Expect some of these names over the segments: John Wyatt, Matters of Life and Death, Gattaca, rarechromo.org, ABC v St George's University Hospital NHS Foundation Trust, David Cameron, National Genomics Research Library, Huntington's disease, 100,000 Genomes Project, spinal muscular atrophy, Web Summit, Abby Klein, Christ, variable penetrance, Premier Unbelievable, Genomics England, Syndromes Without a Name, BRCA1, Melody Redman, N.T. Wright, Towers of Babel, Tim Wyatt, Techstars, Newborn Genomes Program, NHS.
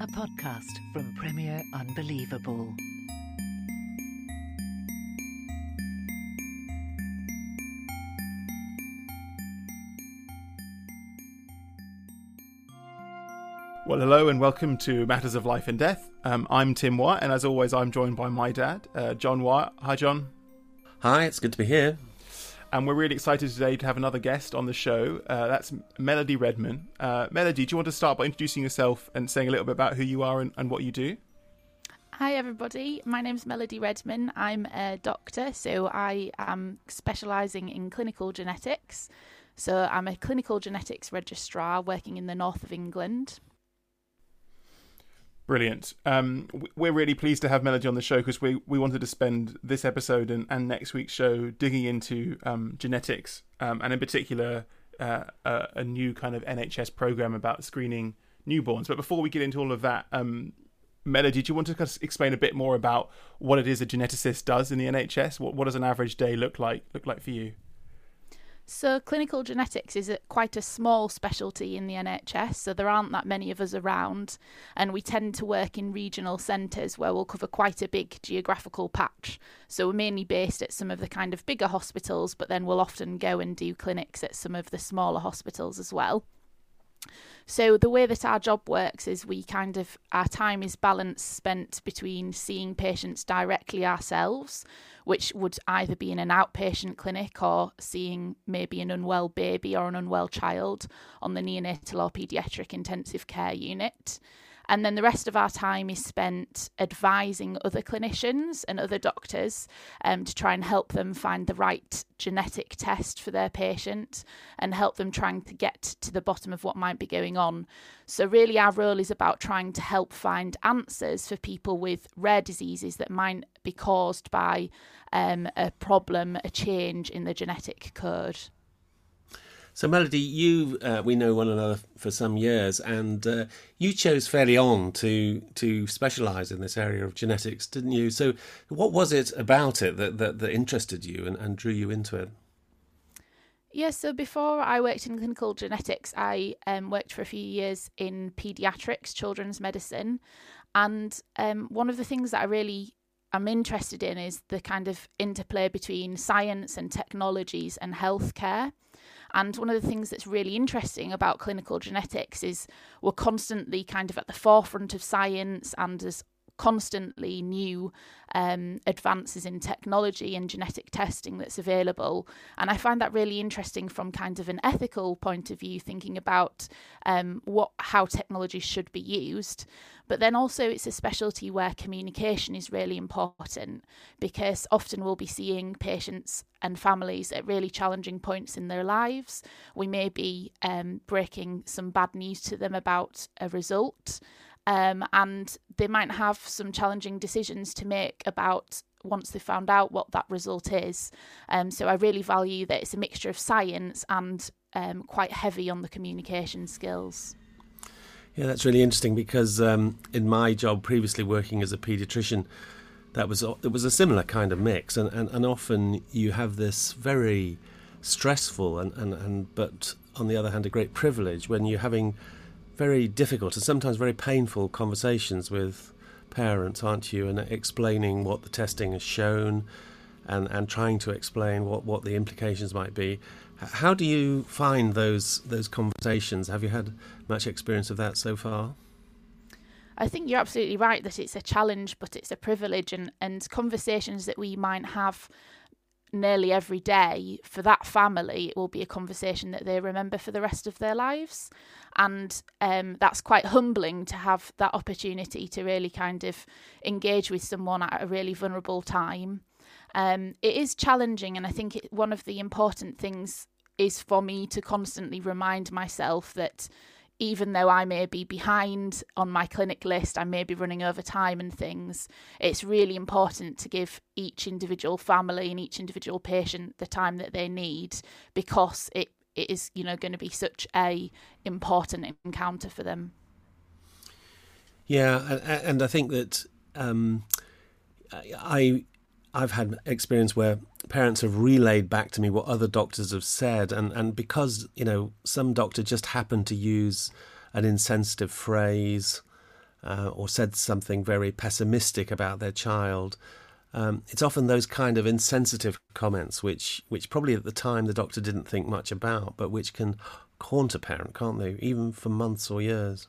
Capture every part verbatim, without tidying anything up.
A podcast from Premier Unbelievable. Well, hello and welcome to Matters of Life and Death. Um, I'm Tim Wyatt, and as always, I'm joined by my dad, uh, John Wyatt. Hi, John. Hi, it's good to be here. And we're really excited today to have another guest on the show. Uh, that's Melody Redman. Uh, Melody, do you want to start by introducing yourself and saying a little bit about who you are and, and what you do? Hi, everybody. My name's Melody Redman. I'm a doctor, so I am specialising in clinical genetics. So I'm a clinical genetics registrar working in the north of England. Brilliant. Um, we're really pleased to have Melody on the show because we, we wanted to spend this episode and, and next week's show digging into um, genetics um, and in particular uh, a, a new kind of N H S programme about screening newborns. But before we get into all of that, um, Melody, do you want to kind of explain a bit more about what it is a geneticist does in the N H S? What, what does an average day look like look like for you? So clinical genetics is a, quite a small specialty in the N H S, so there aren't that many of us around, and we tend to work in regional centres where we'll cover quite a big geographical patch. So we're mainly based at some of the kind of bigger hospitals, but then we'll often go and do clinics at some of the smaller hospitals as well. So the way that our job works is we kind of, our time is balanced spent between seeing patients directly ourselves, which would either be in an outpatient clinic or seeing maybe an unwell baby or an unwell child on the neonatal or paediatric intensive care unit. And then the rest of our time is spent advising other clinicians and other doctors um, to try and help them find the right genetic test for their patient and help them trying to get to the bottom of what might be going on. So really our role is about trying to help find answers for people with rare diseases that might be caused by um, a problem, a change in the genetic code. So, Melody, you uh, we know one another for some years, and uh, you chose fairly on to to specialise in this area of genetics, didn't you? So what was it about it that, that, that interested you and, and drew you into it? Yes, yeah, so before I worked in clinical genetics, I um, worked for a few years in paediatrics, children's medicine, and um, one of the things that I really I'm interested in is the kind of interplay between science and technologies and healthcare. And one of the things that's really interesting about clinical genetics is we're constantly kind of at the forefront of science, and there's constantly new um, advances in technology and genetic testing that's available. And I find that really interesting from kind of an ethical point of view, thinking about um, what how technology should be used. But then also it's a specialty where communication is really important, because often we'll be seeing patients and families at really challenging points in their lives. We may be um, breaking some bad news to them about a result. Um, and they might have some challenging decisions to make about once they found out what that result is. Um, so I really value that it's a mixture of science and um, quite heavy on the communication skills. Yeah, that's really interesting, because um, in my job previously working as a paediatrician, that was it was a similar kind of mix, and, and, and often you have this very stressful and, and, and but on the other hand a great privilege when you're having very difficult and sometimes very painful conversations with parents, aren't you? And explaining what the testing has shown, and, and trying to explain what, what the implications might be. How do you find those those conversations? Have you had much experience of that so far? I think you're absolutely right that it's a challenge, but it's a privilege, and, and conversations that we might have nearly every day for that family, it will be a conversation that they remember for the rest of their lives. And um, that's quite humbling to have that opportunity to really kind of engage with someone at a really vulnerable time. Um, it is challenging, and I think it, one of the important things is for me to constantly remind myself that even though I may be behind on my clinic list, I may be running over time and things, it's really important to give each individual family and each individual patient the time that they need, because it, it is, you know, going to be such a important encounter for them. Yeah, and I think that um, I... I've had experience where parents have relayed back to me what other doctors have said, and, and because, you know, some doctor just happened to use an insensitive phrase uh, or said something very pessimistic about their child, um, it's often those kind of insensitive comments which, which probably at the time the doctor didn't think much about, but which can haunt a parent, can't they, even for months or years.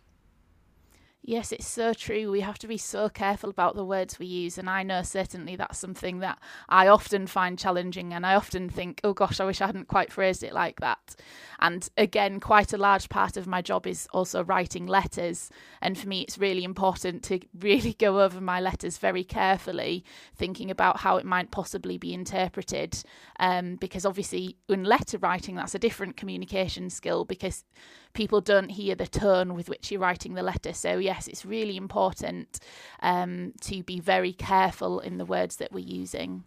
Yes, it's so true. We have to be so careful about the words we use. And I know certainly that's something that I often find challenging. And I often think, oh gosh, I wish I hadn't quite phrased it like that. And again, quite a large part of my job is also writing letters. And for me, it's really important to really go over my letters very carefully, thinking about how it might possibly be interpreted. Um, because obviously in letter writing, that's a different communication skill, because people don't hear the tone with which you're writing the letter. So yeah, yes, it's really important um, to be very careful in the words that we're using.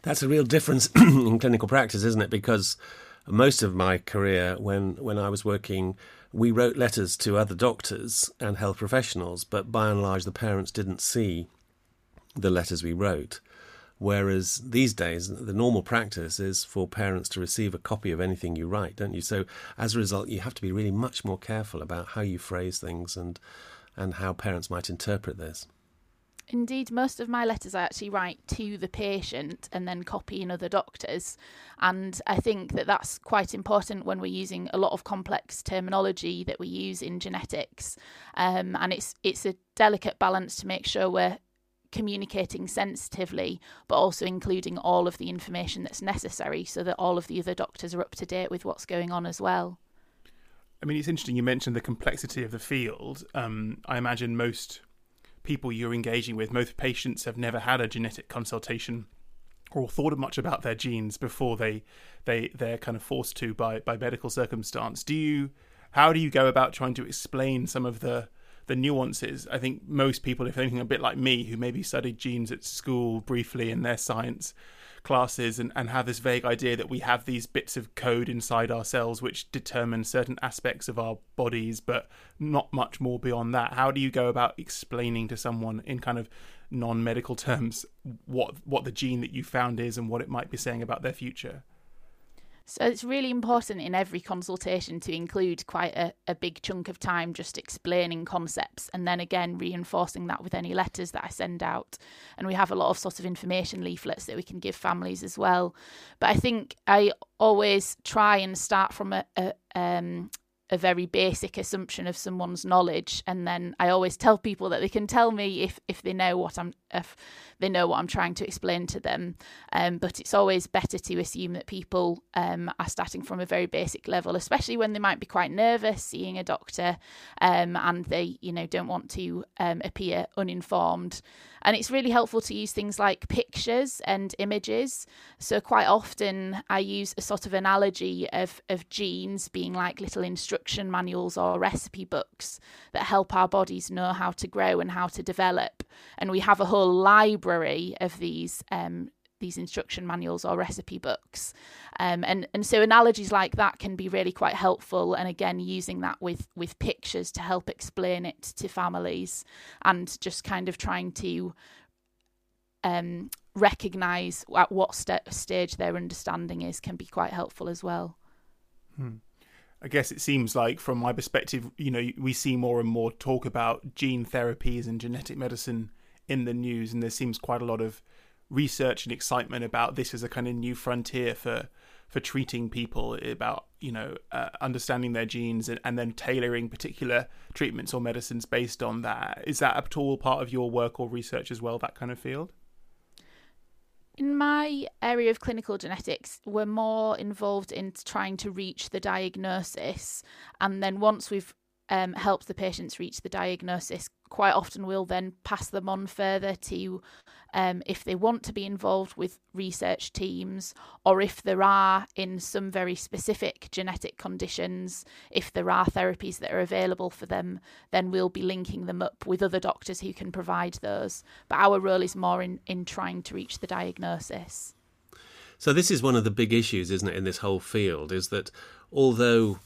That's a real difference in clinical practice, isn't it? Because most of my career, when, when I was working, we wrote letters to other doctors and health professionals, but by and large, the parents didn't see the letters we wrote. Whereas these days, the normal practice is for parents to receive a copy of anything you write, don't you? So as a result, you have to be really much more careful about how you phrase things and and how parents might interpret this. Indeed, most of my letters I actually write to the patient and then copy in other doctors. And I think that that's quite important when we're using a lot of complex terminology that we use in genetics. Um, and it's it's a delicate balance to make sure we're communicating sensitively, but also including all of the information that's necessary so that all of the other doctors are up to date with what's going on as well. I mean, it's interesting you mentioned the complexity of the field. Um, I imagine most people you're engaging with, most patients, have never had a genetic consultation or thought much about their genes before they, they, they're kind of forced to by, by medical circumstance. Do you, how do you go about trying to explain some of the the nuances? I think most people, if anything, a bit like me, who maybe studied genes at school briefly in their science classes and, and have this vague idea that we have these bits of code inside our cells which determine certain aspects of our bodies, but not much more beyond that. How do you go about explaining to someone in kind of non-medical terms what what the gene that you found is and what it might be saying about their future? So it's really important in every consultation to include quite a, a big chunk of time just explaining concepts, and then again reinforcing that with any letters that I send out. And we have a lot of sort of information leaflets that we can give families as well. But I think I always try and start from a, a um a very basic assumption of someone's knowledge, and then I always tell people that they can tell me if if they know what I'm if they know what I'm trying to explain to them. Um, but it's always better to assume that people um, are starting from a very basic level, especially when they might be quite nervous seeing a doctor, um, and they you know don't want to um, appear uninformed. And it's really helpful to use things like pictures and images. So quite often I use a sort of analogy of of genes being like little instructions. Instruction manuals or recipe books that help our bodies know how to grow and how to develop. And we have a whole library of these um, these instruction manuals or recipe books. Um, and, and so analogies like that can be really quite helpful. And again, using that with, with pictures to help explain it to families, and just kind of trying to um, recognise at what st- stage their understanding is can be quite helpful as well. Hmm. I guess it seems like, from my perspective, you know, we see more and more talk about gene therapies and genetic medicine in the news, and there seems quite a lot of research and excitement about this as a kind of new frontier for for treating people about, you know, uh, understanding their genes and, and then tailoring particular treatments or medicines based on that. Is that at all part of your work or research as well, that kind of field? In my area of clinical genetics, we're more involved in trying to reach the diagnosis. And then once we've um, helped the patients reach the diagnosis, quite often we'll then pass them on further to um, if they want to be involved with research teams, or if there are, in some very specific genetic conditions, if there are therapies that are available for them, then we'll be linking them up with other doctors who can provide those. But our role is more in, in trying to reach the diagnosis. So this is one of the big issues, isn't it, in this whole field, is that although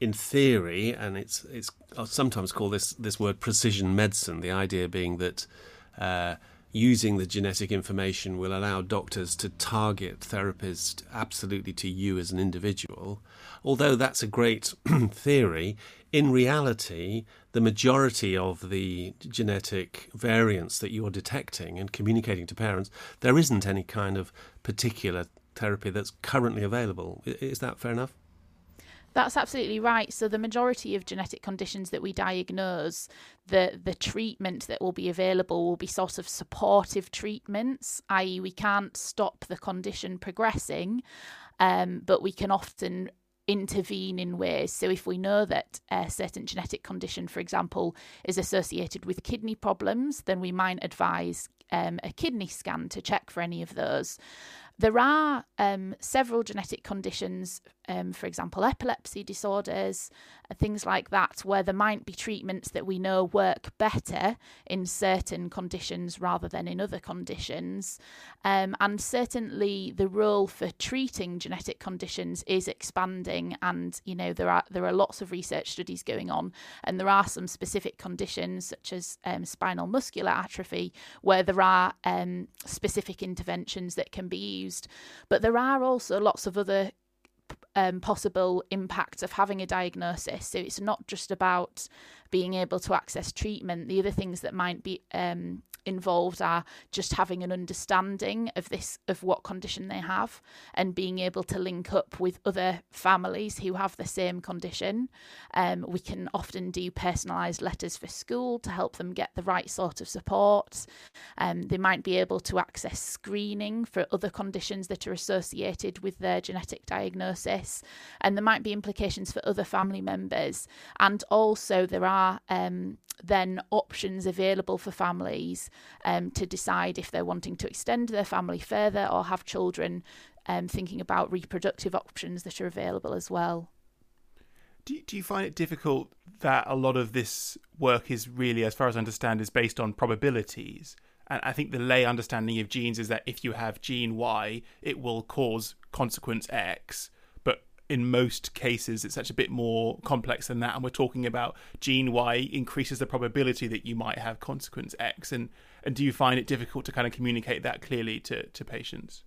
in theory, and it's it's I sometimes call this this word precision medicine, the idea being that uh, using the genetic information will allow doctors to target therapies absolutely to you as an individual. Although that's a great theory, in reality, the majority of the genetic variants that you're detecting and communicating to parents, there isn't any kind of particular therapy that's currently available. Is that fair enough? That's absolutely right. So the majority of genetic conditions that we diagnose, the, the treatment that will be available will be sort of supportive treatments, that is we can't stop the condition progressing, um, but we can often intervene in ways. So if we know that a certain genetic condition, for example, is associated with kidney problems, then we might advise um, a kidney scan to check for any of those. There are um, several genetic conditions, um, for example, epilepsy disorders, and things like that, where there might be treatments that we know work better in certain conditions rather than in other conditions. Um, and certainly the role for treating genetic conditions is expanding. And, you know, there are there are lots of research studies going on. And there are some specific conditions, such as um, spinal muscular atrophy, where there are um, specific interventions that can be used. Used. But there are also lots of other um, possible impacts of having a diagnosis. So it's not just about being able to access treatment. The other things that might be um, involved are just having an understanding of this, of what condition they have, and being able to link up with other families who have the same condition. Um, we can often do personalised letters for school to help them get the right sort of support. Um, they might be able to access screening for other conditions that are associated with their genetic diagnosis, and there might be implications for other family members. And also there are um, then options available for families um, to decide if they're wanting to extend their family further or have children, um, thinking about reproductive options that are available as well. Do, do you find it difficult that a lot of this work is really, as far as I understand, is based on probabilities? And I think the lay understanding of genes is that if you have gene Y, it will cause consequence X. In most cases, it's actually a bit more complex than that. And we're talking about gene Y increases the probability that you might have consequence X. And, and do you find it difficult to kind of communicate that clearly to, to patients?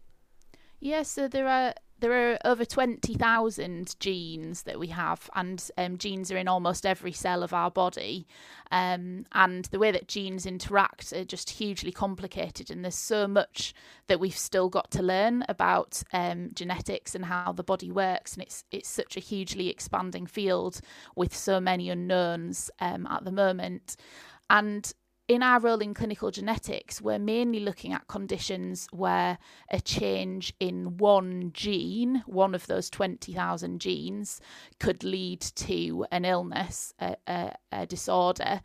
Yes, yeah, so there are there are over twenty thousand genes that we have, and um, genes are in almost every cell of our body. Um, and the way that genes interact are just hugely complicated, and there's so much that we've still got to learn about um, genetics and how the body works. And it's it's such a hugely expanding field with so many unknowns um, at the moment. And in our role in clinical genetics, we're mainly looking at conditions where a change in one gene, one of those twenty thousand genes, could lead to an illness, a, a, a disorder.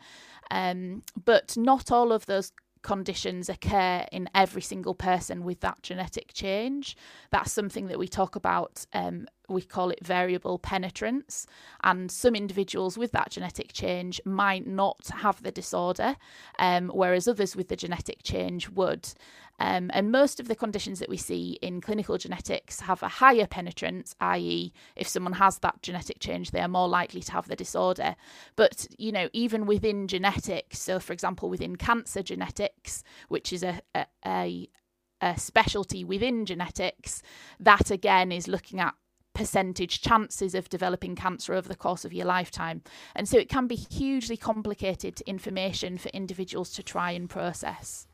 Um, but not all of those conditions occur in every single person with that genetic change. That's something that we talk about. Um, we call it variable penetrance, and some individuals with that genetic change might not have the disorder, um, whereas others with the genetic change would. Um, and most of the conditions that we see in clinical genetics have a higher penetrance, that is if someone has that genetic change, they are more likely to have the disorder. But, you know, even within genetics, so for example, within cancer genetics, which is a, a, a, a specialty within genetics, that again is looking at percentage chances of developing cancer over the course of your lifetime. And so it can be hugely complicated information for individuals to try and process.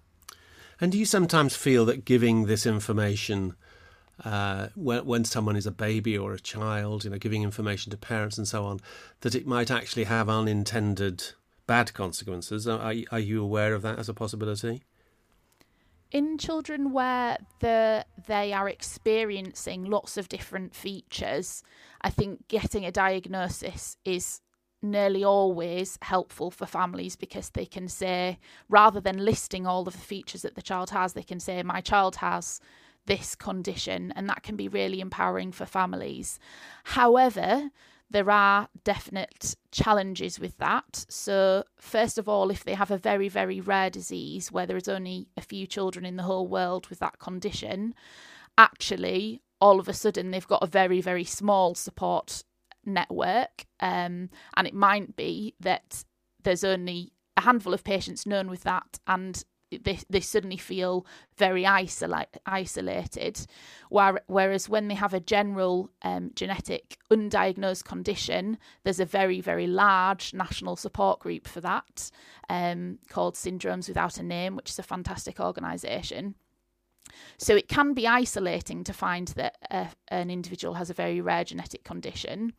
And do you sometimes feel that giving this information uh, when, when someone is a baby or a child, you know, giving information to parents and so on, that it might actually have unintended bad consequences. Are, are you aware of that as a possibility? In children where the, they are experiencing lots of different features, I think getting a diagnosis is nearly always helpful for families, because they can say, rather than listing all of the features that the child has, they can say, my child has this condition, and that can be really empowering for families. However, there are definite challenges with that. So first of all, if they have a very, very rare disease where there is only a few children in the whole world with that condition, actually, all of a sudden, they've got a very, very small support network. Um, and it might be that there's only a handful of patients known with that, and They, they suddenly feel very isolate, isolated, whereas when they have a general um, genetic undiagnosed condition, there's a very, very large national support group for that um, called Syndromes Without a Name, which is a fantastic organisation. So it can be isolating to find that uh, an individual has a very rare genetic condition.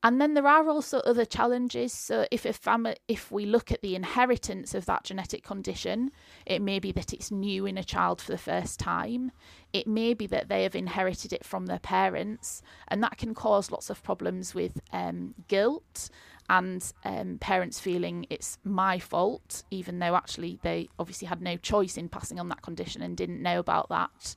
And then there are also other challenges. So if a family, if we look at the inheritance of that genetic condition, it may be that it's new in a child for the first time. It may be that they have inherited it from their parents, and that can cause lots of problems with um, guilt and um, parents feeling it's my fault, even though actually they obviously had no choice in passing on that condition and didn't know about that.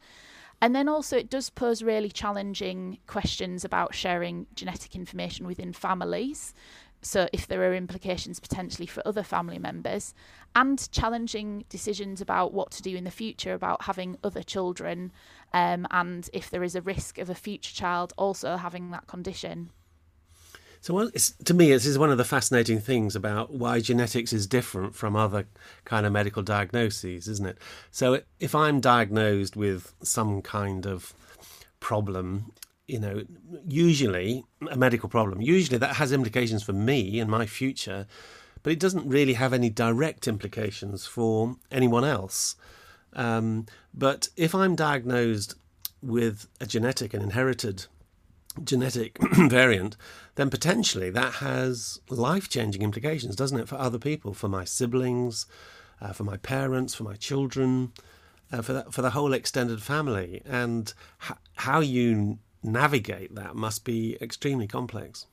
And then also it does pose really challenging questions about sharing genetic information within families. So if there are implications potentially for other family members, and challenging decisions about what to do in the future about having other children, um, and if there is a risk of a future child also having that condition. So well, it's, to me, this is one of the fascinating things about why genetics is different from other kind of medical diagnoses, isn't it? So if I'm diagnosed with some kind of problem, you know, usually a medical problem, usually that has implications for me and my future, but it doesn't really have any direct implications for anyone else. Um, but if I'm diagnosed with a genetic and inherited genetic variant, then potentially that has life-changing implications, doesn't it, for other people, for my siblings, uh, for my parents, for my children, uh, for that, for the whole extended family. And h- how you navigate that must be extremely complex.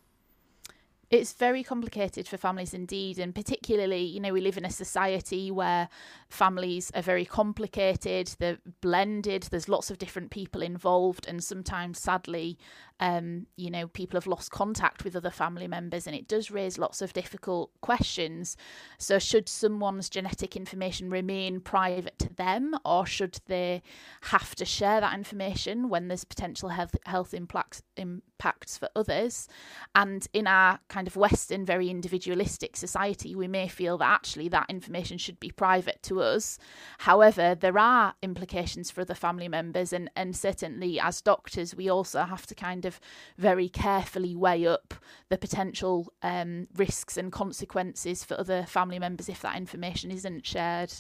It's very complicated for families indeed, and particularly, you know, we live in a society where families are very complicated, they're blended, there's lots of different people involved, and sometimes, sadly, um, you know, people have lost contact with other family members, and it does raise lots of difficult questions. So should someone's genetic information remain private to them, or should they have to share that information when there's potential health, health impacts, impacts for others? And in our kind of Western, very individualistic society, we may feel that actually that information should be private to us. However, there are implications for other family members, and, and certainly as doctors, we also have to kind of very carefully weigh up the potential um, risks and consequences for other family members if that information isn't shared.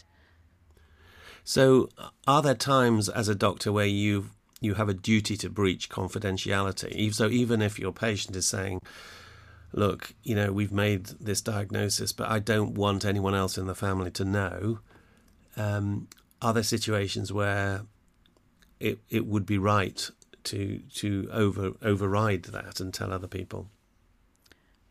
So are there times as a doctor where you you have a duty to breach confidentiality? So even if your patient is saying, look, you know, we've made this diagnosis, but I don't want anyone else in the family to know. Um, are there situations where it it would be right to to over override that and tell other people?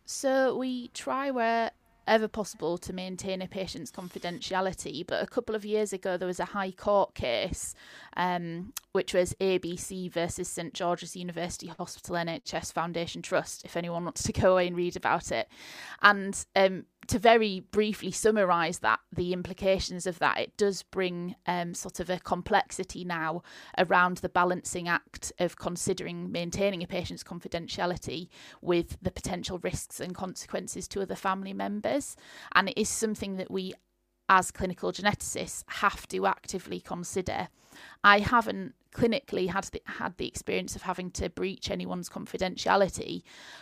So we try where ever possible to maintain a patient's confidentiality, but a couple of years ago there was a High Court case um, which was A B C versus St George's University Hospital N H S Foundation Trust, if anyone wants to go away and read about it. And um, to very briefly summarise that, the implications of that, it does bring um, sort of a complexity now around the balancing act of considering maintaining a patient's confidentiality with the potential risks and consequences to other family members. And it is something that we as clinical geneticists have to actively consider. I haven't clinically had the, had the experience of having to breach anyone's confidentiality,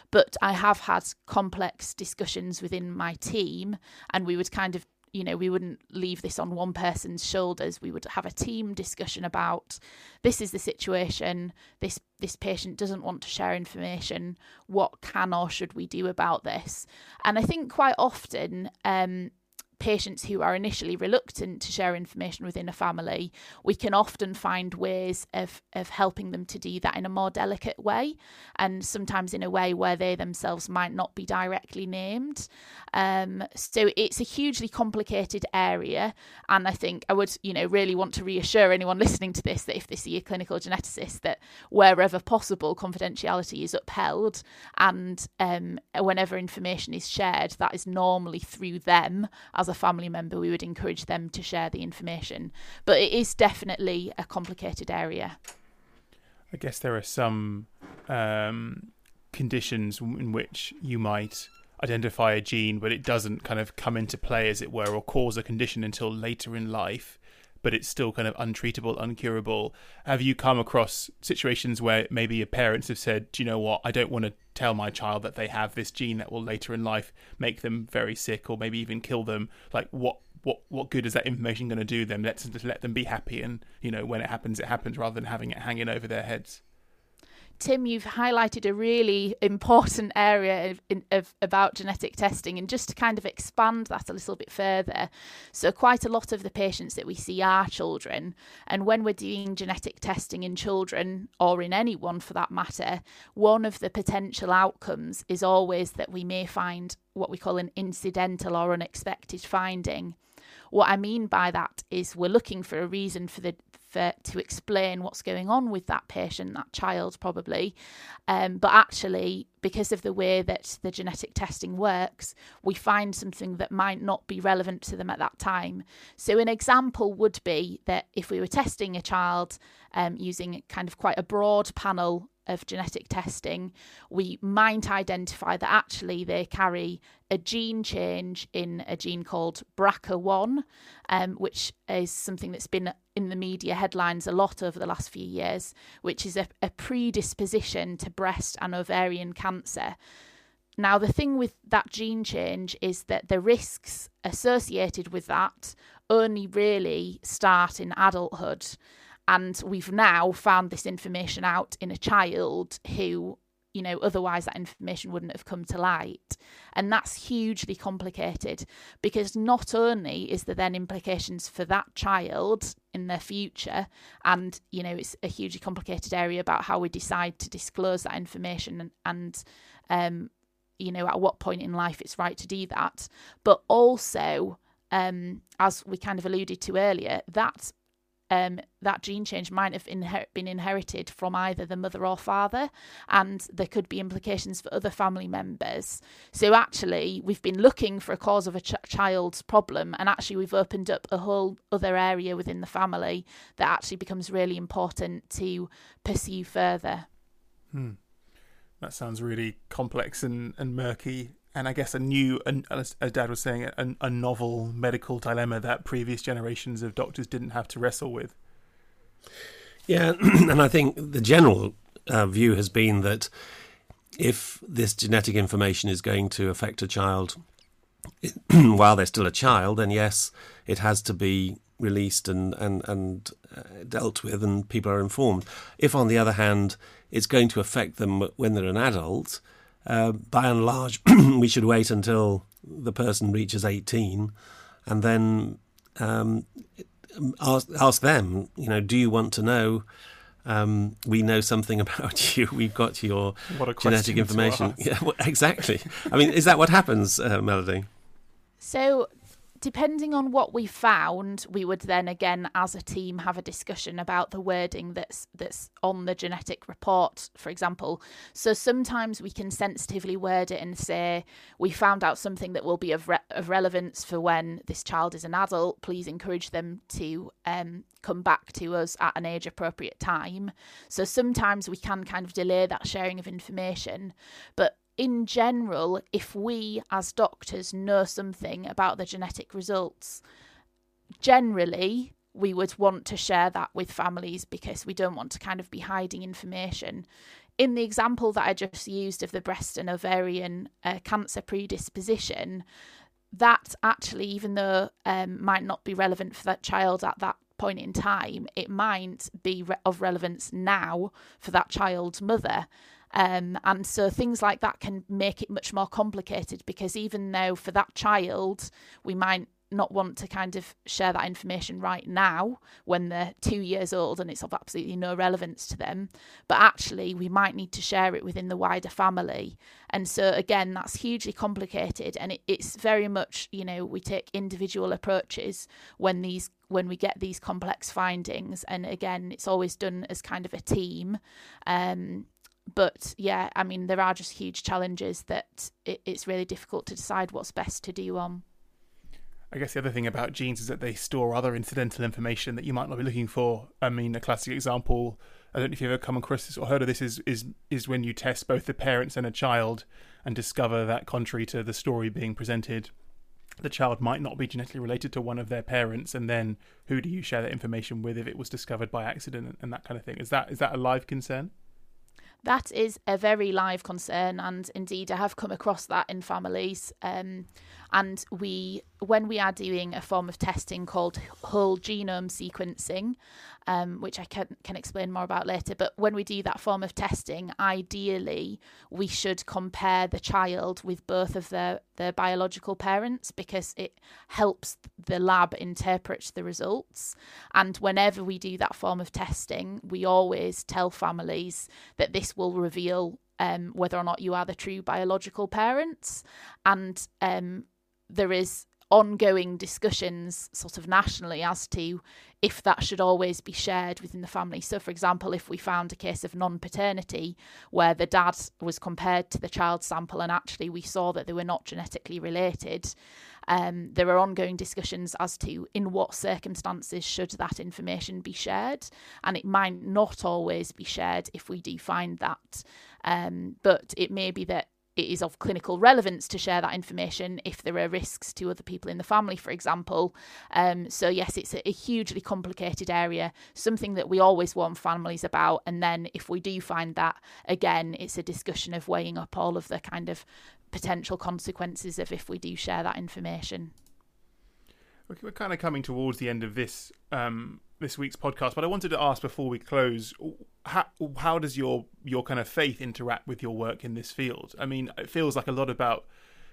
but I have had complex discussions within my team, and we would kind of, you know, we wouldn't leave this on one person's shoulders. We would have a team discussion about, this is the situation, this this patient doesn't want to share information, what can or should we do about this? And I think quite often, um, patients who are initially reluctant to share information within a family, we can often find ways of, of helping them to do that in a more delicate way, and sometimes in a way where they themselves might not be directly named. Um, so it's a hugely complicated area, and I think I would, you know, really want to reassure anyone listening to this that if they see a clinical geneticist, that wherever possible, confidentiality is upheld, and um, whenever information is shared, that is normally through them as as a family member. We would encourage them to share the information, but it is definitely a complicated area. I guess there are some um, conditions in which you might identify a gene, but it doesn't kind of come into play, as it were, or cause a condition until later in life, but it's still kind of untreatable, uncurable. Have you come across situations where maybe your parents have said, do you know what, I don't want to tell my child that they have this gene that will later in life make them very sick or maybe even kill them? Like, what what, what good is that information going to do them? Let's just let them be happy, and, you know, when it happens, it happens, rather than having it hanging over their heads. Tim, you've highlighted a really important area of, of about genetic testing, and just to kind of expand that a little bit further. So quite a lot of the patients that we see are children, and when we're doing genetic testing in children, or in anyone for that matter, one of the potential outcomes is always that we may find what we call an incidental or unexpected finding. What I mean by that is we're looking for a reason for the to explain what's going on with that patient, that child probably, um, but actually because of the way that the genetic testing works, we find something that might not be relevant to them at that time. So an example would be that if we were testing a child um, using kind of quite a broad panel of genetic testing, we might identify that actually they carry a gene change in a gene called B R C A one, um, which is something that's been in the media headlines a lot over the last few years, which is a, a predisposition to breast and ovarian cancer. Now, the thing with that gene change is that the risks associated with that only really start in adulthood. And we've now found this information out in a child who, you know, otherwise that information wouldn't have come to light. And that's hugely complicated, because not only is there then implications for that child in their future, and, you know, it's a hugely complicated area about how we decide to disclose that information and, and um, you know, at what point in life it's right to do that. But also, um, as we kind of alluded to earlier, that's Um, that gene change might have inher- been inherited from either the mother or father, and there could be implications for other family members. So actually, we've been looking for a cause of a ch- child's problem, and actually we've opened up a whole other area within the family that actually becomes really important to pursue further. Hmm. That sounds really complex and, and murky. And I guess a new, as Dad was saying, a, a novel medical dilemma that previous generations of doctors didn't have to wrestle with. Yeah, and I think the general uh, view has been that if this genetic information is going to affect a child while they're still a child, then yes, it has to be released and, and, and uh, dealt with, and people are informed. If, on the other hand, it's going to affect them when they're an adult, Uh, by and large, we should wait until the person reaches eighteen, and then um, ask, ask them, you know, do you want to know? Um, we know something about you. We've got your genetic information. Yeah, well, exactly. I mean, is that what happens, uh, Melody? So, depending on what we found, we would then again, as a team, have a discussion about the wording that's that's on the genetic report, for example. So sometimes we can sensitively word it and say, we found out something that will be of, re- of relevance for when this child is an adult. Please encourage them to um, come back to us at an age-appropriate time. So sometimes we can kind of delay that sharing of information. But in general, if we as doctors know something about the genetic results, generally we would want to share that with families, because we don't want to kind of be hiding information. In the example that I just used of the breast and ovarian uh, cancer predisposition, that actually, even though um, might not be relevant for that child at that point in time, it might be re- of relevance now for that child's mother. Um, and so things like that can make it much more complicated, because even though for that child, we might not want to kind of share that information right now when they're two years old and it's of absolutely no relevance to them, but actually we might need to share it within the wider family. And so again, that's hugely complicated, and it, it's very much, you know, we take individual approaches when these when we get these complex findings, and again, it's always done as kind of a team. Um, But yeah, I mean, there are just huge challenges that it, it's really difficult to decide what's best to do on. I guess the other thing about genes is that they store other incidental information that you might not be looking for. I mean, a classic example, I don't know if you've ever come across this or heard of this, is is is when you test both the parents and a child and discover that, contrary to the story being presented, the child might not be genetically related to one of their parents, and then who do you share that information with if it was discovered by accident and that kind of thing? Is that is that a live concern? That is a very live concern, and indeed I have come across that in families. Um, and we, when we are doing a form of testing called whole genome sequencing, um, which I can, can explain more about later, but when we do that form of testing, ideally we should compare the child with both of their, their biological parents, because it helps the lab interpret the results. And whenever we do that form of testing, we always tell families that this will reveal um, whether or not you are the true biological parents. And um, there is ongoing discussions sort of nationally as to if that should always be shared within the family. So, for example, if we found a case of non-paternity where the dad was compared to the child's sample and actually we saw that they were not genetically related, um, there are ongoing discussions as to in what circumstances should that information be shared. And it might not always be shared if we do find that. Um, but it may be that it is of clinical relevance to share that information if there are risks to other people in the family, for example. Um, so yes, it's a, a hugely complicated area, something that we always warn families about. And then if we do find that, again, it's a discussion of weighing up all of the kind of potential consequences of if we do share that information. We're kind of coming towards the end of this um, this week's podcast, but I wanted to ask before we close, how, how does your your kind of faith interact with your work in this field? I mean, it feels like a lot about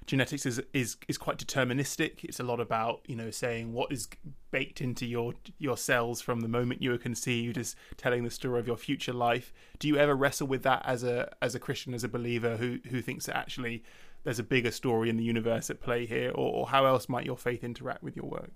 genetics is is, is quite deterministic. It's a lot about, you know, saying what is baked into your your cells from the moment you were conceived is telling the story of your future life. Do you ever wrestle with that as a as a Christian, as a believer who who thinks that actually there's a bigger story in the universe at play here, or, or how else might your faith interact with your work?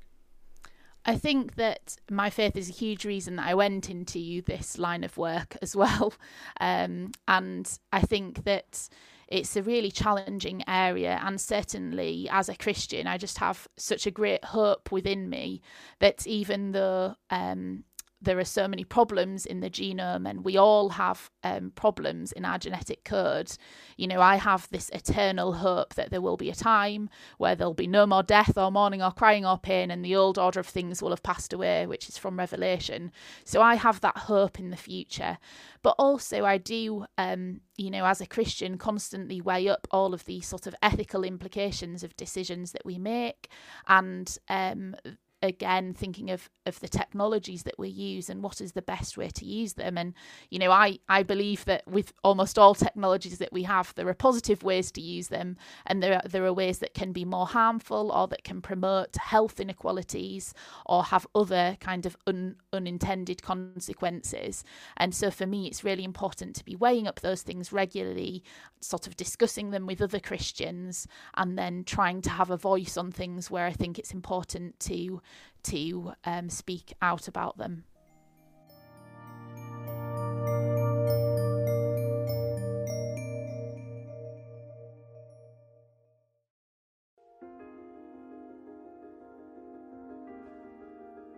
I think that my faith is a huge reason that I went into this line of work as well. Um, and I think that it's a really challenging area, and certainly as a Christian, I just have such a great hope within me that even though um, there are so many problems in the genome, and we all have um, problems in our genetic code. You know, I have this eternal hope that there will be a time where there'll be no more death or mourning or crying or pain, and the old order of things will have passed away, which is from Revelation. So I have that hope in the future. But also I do, um, you know, as a Christian, constantly weigh up all of these sort of ethical implications of decisions that we make, and um again, thinking of, of the technologies that we use and what is the best way to use them. And, you know, I, I believe that with almost all technologies that we have, there are positive ways to use them. And there are, there are ways that can be more harmful, or that can promote health inequalities or have other kind of un, unintended consequences. And so for me, it's really important to be weighing up those things regularly, sort of discussing them with other Christians, and then trying to have a voice on things where I think it's important to to um, speak out about them.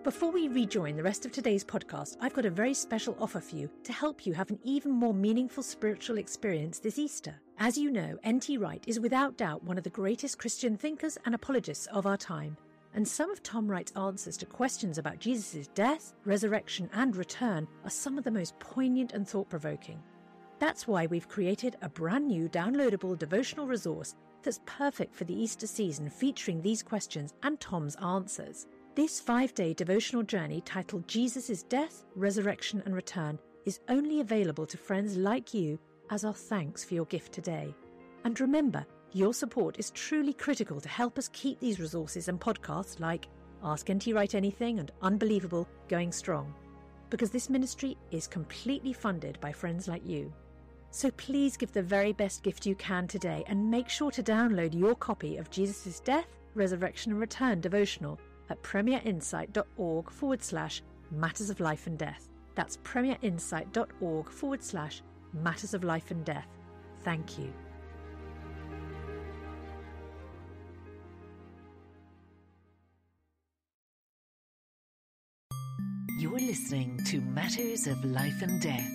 Before we rejoin the rest of today's podcast, I've got a very special offer for you to help you have an even more meaningful spiritual experience this Easter. As you know, N T Wright is without doubt one of the greatest Christian thinkers and apologists of our time. And some of Tom Wright's answers to questions about Jesus' death, resurrection and return are some of the most poignant and thought-provoking. That's why we've created a brand new downloadable devotional resource that's perfect for the Easter season, featuring these questions and Tom's answers. This five-day devotional journey titled Jesus' Death, Resurrection and Return is only available to friends like you as our thanks for your gift today. And remember, your support is truly critical to help us keep these resources and podcasts like Ask N T Wright Anything and Unbelievable going strong, because this ministry is completely funded by friends like you. So please give the very best gift you can today and make sure to download your copy of Jesus' Death, Resurrection and Return devotional at Premier Insight dot org forward slash Matters of Life and Death. That's Premier Insight dot org forward slash Matters of Life and Death. Thank you. You're listening to Matters of Life and Death,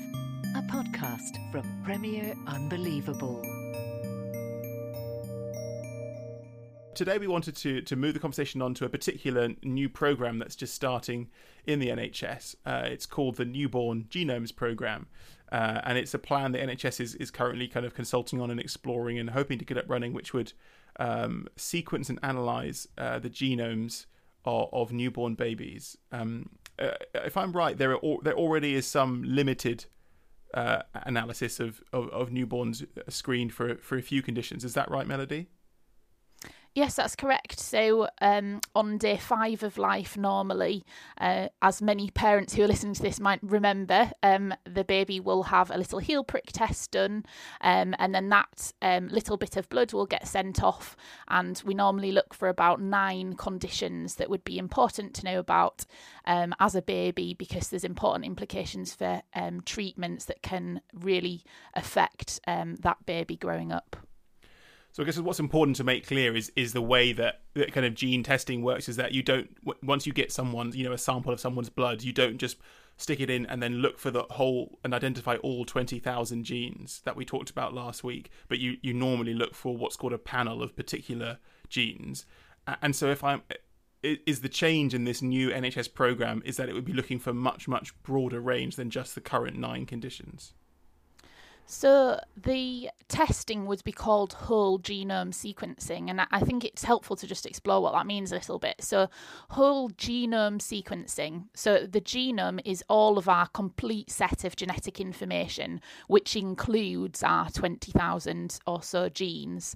a podcast from Premier Unbelievable. Today we wanted to, to move the conversation on to a particular new programme that's just starting in the N H S. Uh, it's called the Newborn Genomes Program, uh, and it's a plan that N H S is, is currently kind of consulting on and exploring and hoping to get up running, which would um, sequence and analyse uh, the genomes of, of newborn babies. Um, uh, if I'm right, there are, there already is some limited Uh, analysis of, of, of newborns screened for for a few conditions. Is that right, Melody? Yes, that's correct. So um, on day five of life, normally, uh, as many parents who are listening to this might remember, um, the baby will have a little heel prick test done, um, and then that um, little bit of blood will get sent off. And we normally look for about nine conditions that would be important to know about um, as a baby, because there's important implications for um, treatments that can really affect um, that baby growing up. So I guess what's important to make clear is is the way that, that kind of gene testing works is that you don't, once you get someone's, you know, a sample of someone's blood, you don't just stick it in and then look for the whole and identify all twenty thousand genes that we talked about last week. But you, you normally look for what's called a panel of particular genes. And so if I'm, is the change in this new N H S program is that it would be looking for much, much broader range than just the current nine conditions. So the testing would be called whole genome sequencing, and I think it's helpful to just explore what that means a little bit. So whole genome sequencing. So the genome is all of our complete set of genetic information, which includes our twenty thousand or so genes.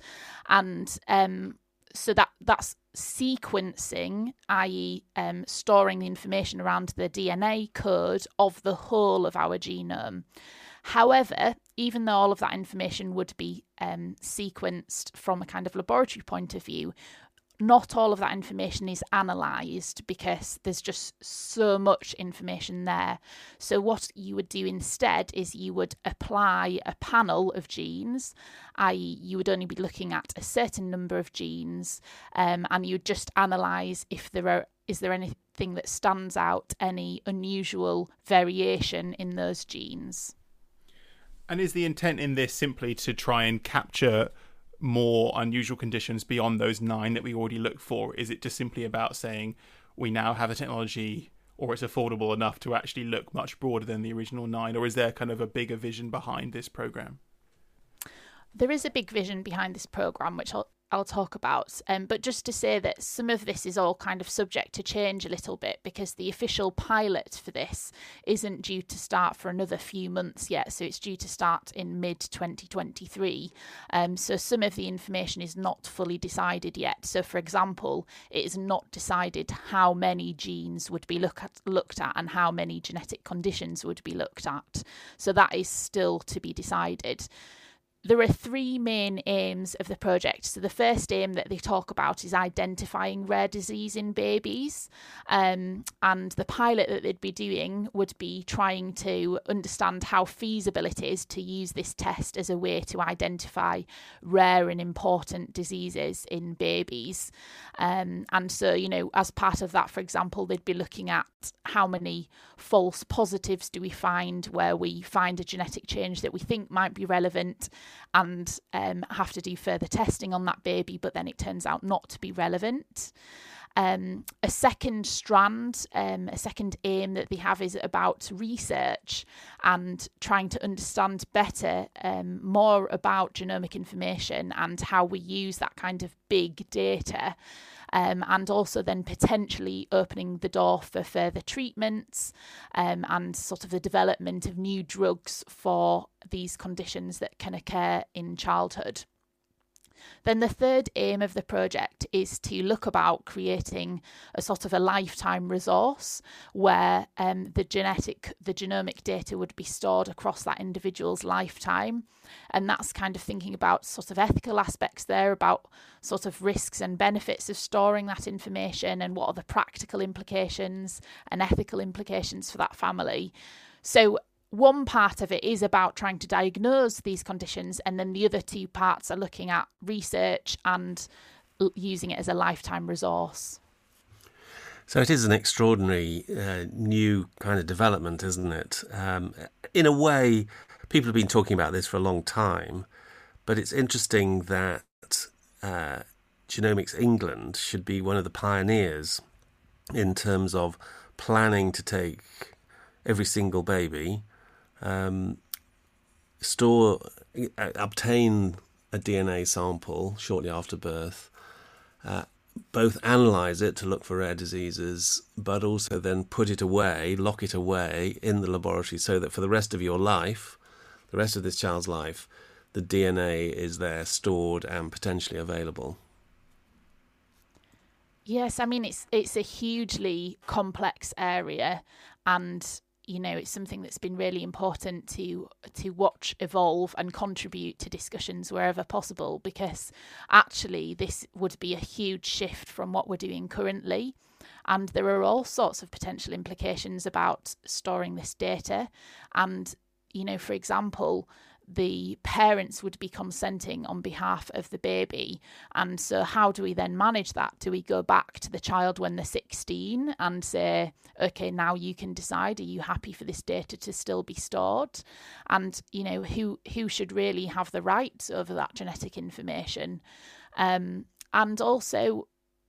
And um, so that that's sequencing, that is um, storing the information around the D N A code of the whole of our genome. However, even though all of that information would be um, sequenced from a kind of laboratory point of view, not all of that information is analysed because there's just so much information there. So what you would do instead is you would apply a panel of genes, that is you would only be looking at a certain number of genes, um, and you would just analyse if there are is there anything that stands out, any unusual variation in those genes. And is the intent in this simply to try and capture more unusual conditions beyond those nine that we already look for? Is it just simply about saying we now have a technology, or it's affordable enough to actually look much broader than the original nine? Or is there kind of a bigger vision behind this program? There is a big vision behind this program, which I'll I'll talk about, um, but just to say that some of this is all kind of subject to change a little bit, because the official pilot for this isn't due to start for another few months yet, so it's due to start in mid twenty twenty-three, um, so some of the information is not fully decided yet. So for example, it is not decided how many genes would be look at, looked at and how many genetic conditions would be looked at, so that is still to be decided. There are three main aims of the project. So the first aim that they talk about is identifying rare disease in babies. Um, and the pilot that they'd be doing would be trying to understand how feasible it is to use this test as a way to identify rare and important diseases in babies. Um, and so, you know, as part of that, for example, they'd be looking at how many false positives do we find where we find a genetic change that we think might be relevant, and um, have to do further testing on that baby, but then it turns out not to be relevant. Um, a second strand, um, a second aim that they have is about research and trying to understand better, um, more about genomic information and how we use that kind of big data, um, and also then potentially opening the door for further treatments, um, and sort of the development of new drugs for these conditions that can occur in childhood. Then the third aim of the project is to look about creating a sort of a lifetime resource where um, the genetic, the genomic data would be stored across that individual's lifetime. And that's kind of thinking about sort of ethical aspects there, about sort of risks and benefits of storing that information and what are the practical implications and ethical implications for that family. So one part of it is about trying to diagnose these conditions, and then the other two parts are looking at research and l- using it as a lifetime resource. So it is an extraordinary uh, new kind of development, isn't it? Um, in a way, people have been talking about this for a long time, but it's interesting that uh, Genomics England should be one of the pioneers in terms of planning to take every single baby, Um, store, uh, obtain a D N A sample shortly after birth, uh, both analyse it to look for rare diseases, but also then put it away, lock it away in the laboratory so that for the rest of your life, the rest of this child's life, the D N A is there stored and potentially available. Yes, I mean, it's it's a hugely complex area, and you know, it's something that's been really important to to watch evolve and contribute to discussions wherever possible, because actually this would be a huge shift from what we're doing currently. And there are all sorts of potential implications about storing this data. And, you know, for example, the parents would be consenting on behalf of the baby. And so how do we then manage that? Do we go back to the child when they're sixteen and say, okay, now you can decide, are you happy for this data to still be stored? And, you know, who, who should really have the rights over that genetic information? Um, and also,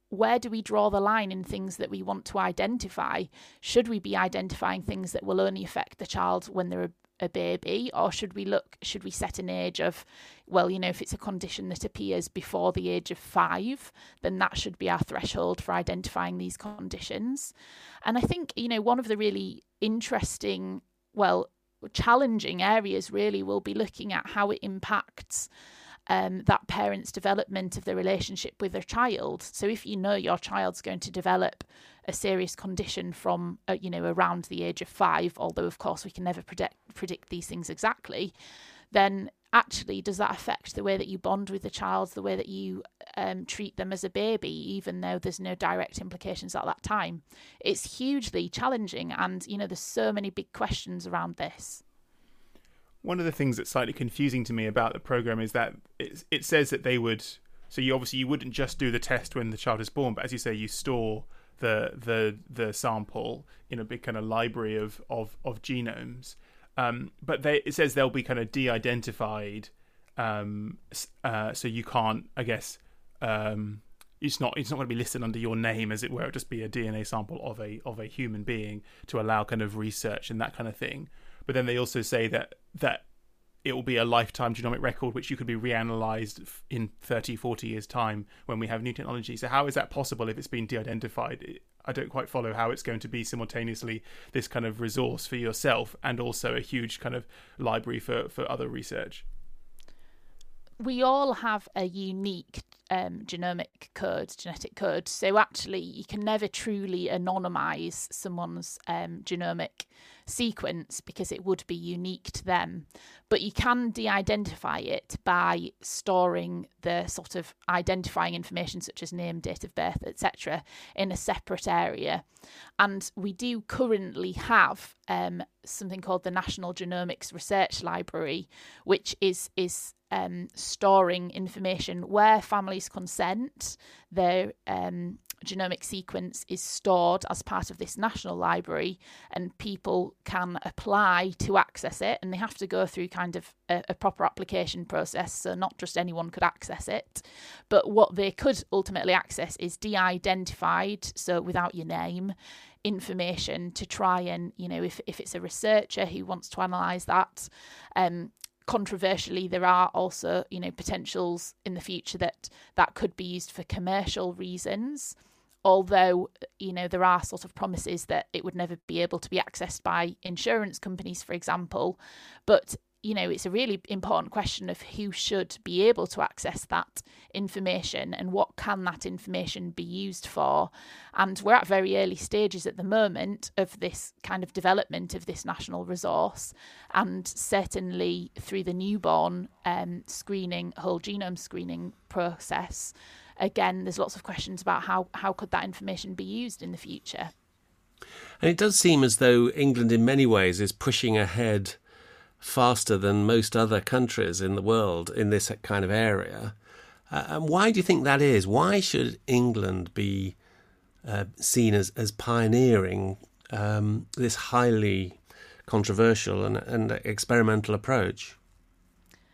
where do we draw the line in things that we want to identify? Should we be identifying things that will only affect the child when they're a baby, or should we look should we set an age of, well, you know, if it's a condition that appears before the age of five, then that should be our threshold for identifying these conditions. And I think, you know, one of the really interesting, well, challenging areas really will be looking at how it impacts Um, that parent's development of the relationship with their child. So if you know your child's going to develop a serious condition from, uh, you know, around the age of five, although of course we can never predict predict these things exactly, then actually does that affect the way that you bond with the child, the way that you um, treat them as a baby, even though there's no direct implications at that time? It's hugely challenging, and, you know, there's so many big questions around this. One of the things that's slightly confusing to me about the program is that it, it says that they would, so you obviously you wouldn't just do the test when the child is born, but as you say, you store the the the sample in a big kind of library of of, of genomes. Um, but they, it says they'll be kind of de-identified, um, uh, so you can't, I guess, um, it's not it's not going to be listed under your name, as it were. It'll just be a D N A sample of a of a human being to allow kind of research and that kind of thing. But then they also say that that it will be a lifetime genomic record, which you could be reanalyzed in thirty, forty years time when we have new technology. So how is that possible if it's been de-identified? I don't quite follow how it's going to be simultaneously this kind of resource for yourself and also a huge kind of library for, for other research. We all have a unique um, genomic code, genetic code. So actually, you can never truly anonymize someone's um, genomic sequence because it would be unique to them. But you can de-identify it by storing the sort of identifying information such as name, date of birth, et cetera, in a separate area. And we do currently have um, something called the National Genomics Research Library, which is is Um, storing information where families consent. their um, genomic sequence is stored as part of this national library, and people can apply to access it, and they have to go through kind of a, a proper application process, so not just anyone could access it. But what they could ultimately access is de-identified, so without your name, information to try and, you know, if, if it's a researcher who wants to analyse that. Um, Controversially, there are also, you know, potentials in the future that that could be used for commercial reasons, although, you know, there are sort of promises that it would never be able to be accessed by insurance companies, for example. But, you know, it's a really important question of who should be able to access that information and what can that information be used for. And we're at very early stages at the moment of this kind of development of this national resource. And certainly through the newborn um, screening, whole genome screening process, again, there's lots of questions about how, how could that information be used in the future. And it does seem as though England in many ways is pushing ahead faster than most other countries in the world in this kind of area. Uh, and why do you think that is? Why should England be uh, seen as, as pioneering um, this highly controversial and, and experimental approach?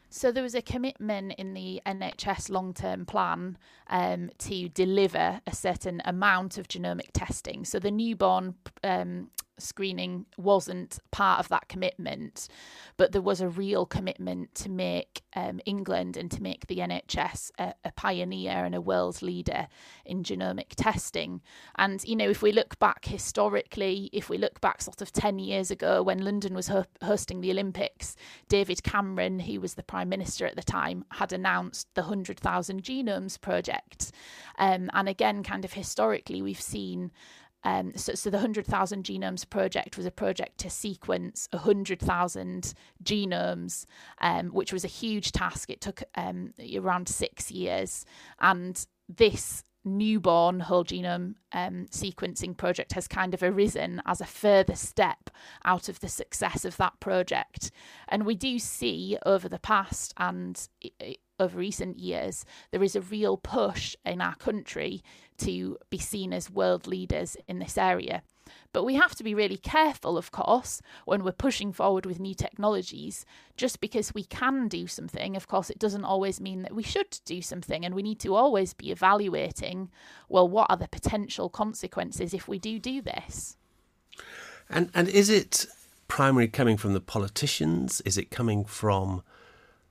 So there was a commitment in the N H S long-term plan um, to deliver a certain amount of genomic testing. So the newborn um, screening wasn't part of that commitment, but there was a real commitment to make um, England and to make the N H S a, a pioneer and a world leader in genomic testing. And, you know, if we look back historically, if we look back sort of ten years ago when London was ho- hosting the Olympics, David Cameron, who was the Prime Minister at the time, had announced the one hundred thousand Genomes Project. Um, and again, kind of historically, we've seen Um, so, so the one hundred thousand Genomes Project was a project to sequence one hundred thousand genomes, um, which was a huge task. It took um, around six years. And this newborn whole genome um, sequencing project has kind of arisen as a further step out of the success of that project. And we do see over the past and it, over recent years, there is a real push in our country to be seen as world leaders in this area. But we have to be really careful, of course, when we're pushing forward with new technologies. Just because we can do something, of course, it doesn't always mean that we should do something. And we need to always be evaluating, well, what are the potential consequences if we do do this? And and is it primarily coming from the politicians? Is it coming from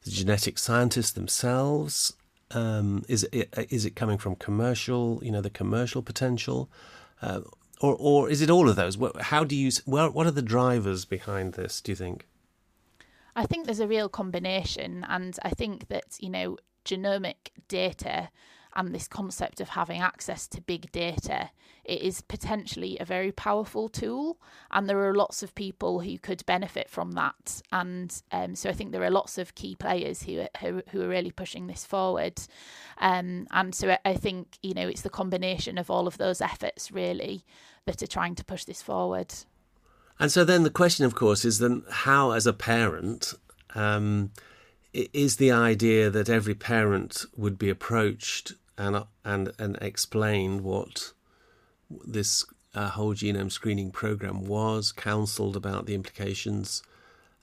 the genetic scientists themselves? Um, is it, is it coming from commercial, you know, the commercial potential? Uh, or or is it all of those? How do you, what are the drivers behind this, do you think? I think there's a real combination. And I think that, you know, genomic data and this concept of having access to big data, it is potentially a very powerful tool, and there are lots of people who could benefit from that. And um, so I think there are lots of key players who are, who are really pushing this forward. Um, and so I think, you know, it's the combination of all of those efforts really that are trying to push this forward. And so then the question, of course, is then how, as a parent, um, is the idea that every parent would be approached and and and explained what this uh, whole genome screening program was, counselled about the implications,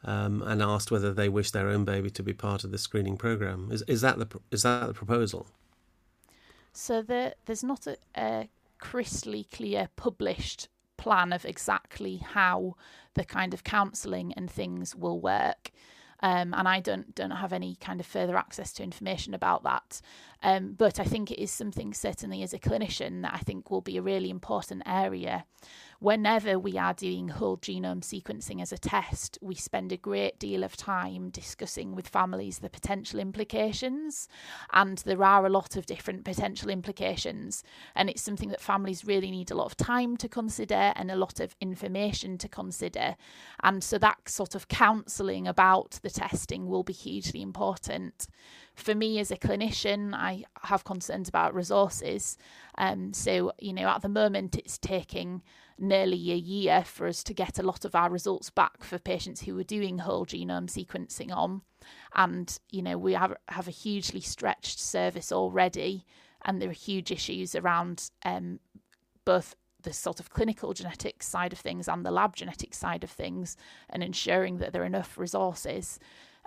um, and asked whether they wish their own baby to be part of the screening program. Is is that the is that the proposal? So there, there's not a, a crystal clear published plan of exactly how the kind of counselling and things will work. Um, and I don't don't have any kind of further access to information about that. Um, but I think it is something, certainly as a clinician, that I think will be a really important area. Whenever we are doing whole genome sequencing as a test, we spend a great deal of time discussing with families the potential implications. And there are a lot of different potential implications. And it's something that families really need a lot of time to consider and a lot of information to consider. And so that sort of counselling about the testing will be hugely important. For me as a clinician, I have concerns about resources. Um, so, you know, at the moment it's taking nearly a year for us to get a lot of our results back for patients who were doing whole genome sequencing on. And, you know, we have, have a hugely stretched service already. and there are huge issues around um, both the sort of clinical genetics side of things and the lab genetics side of things, and ensuring that there are enough resources.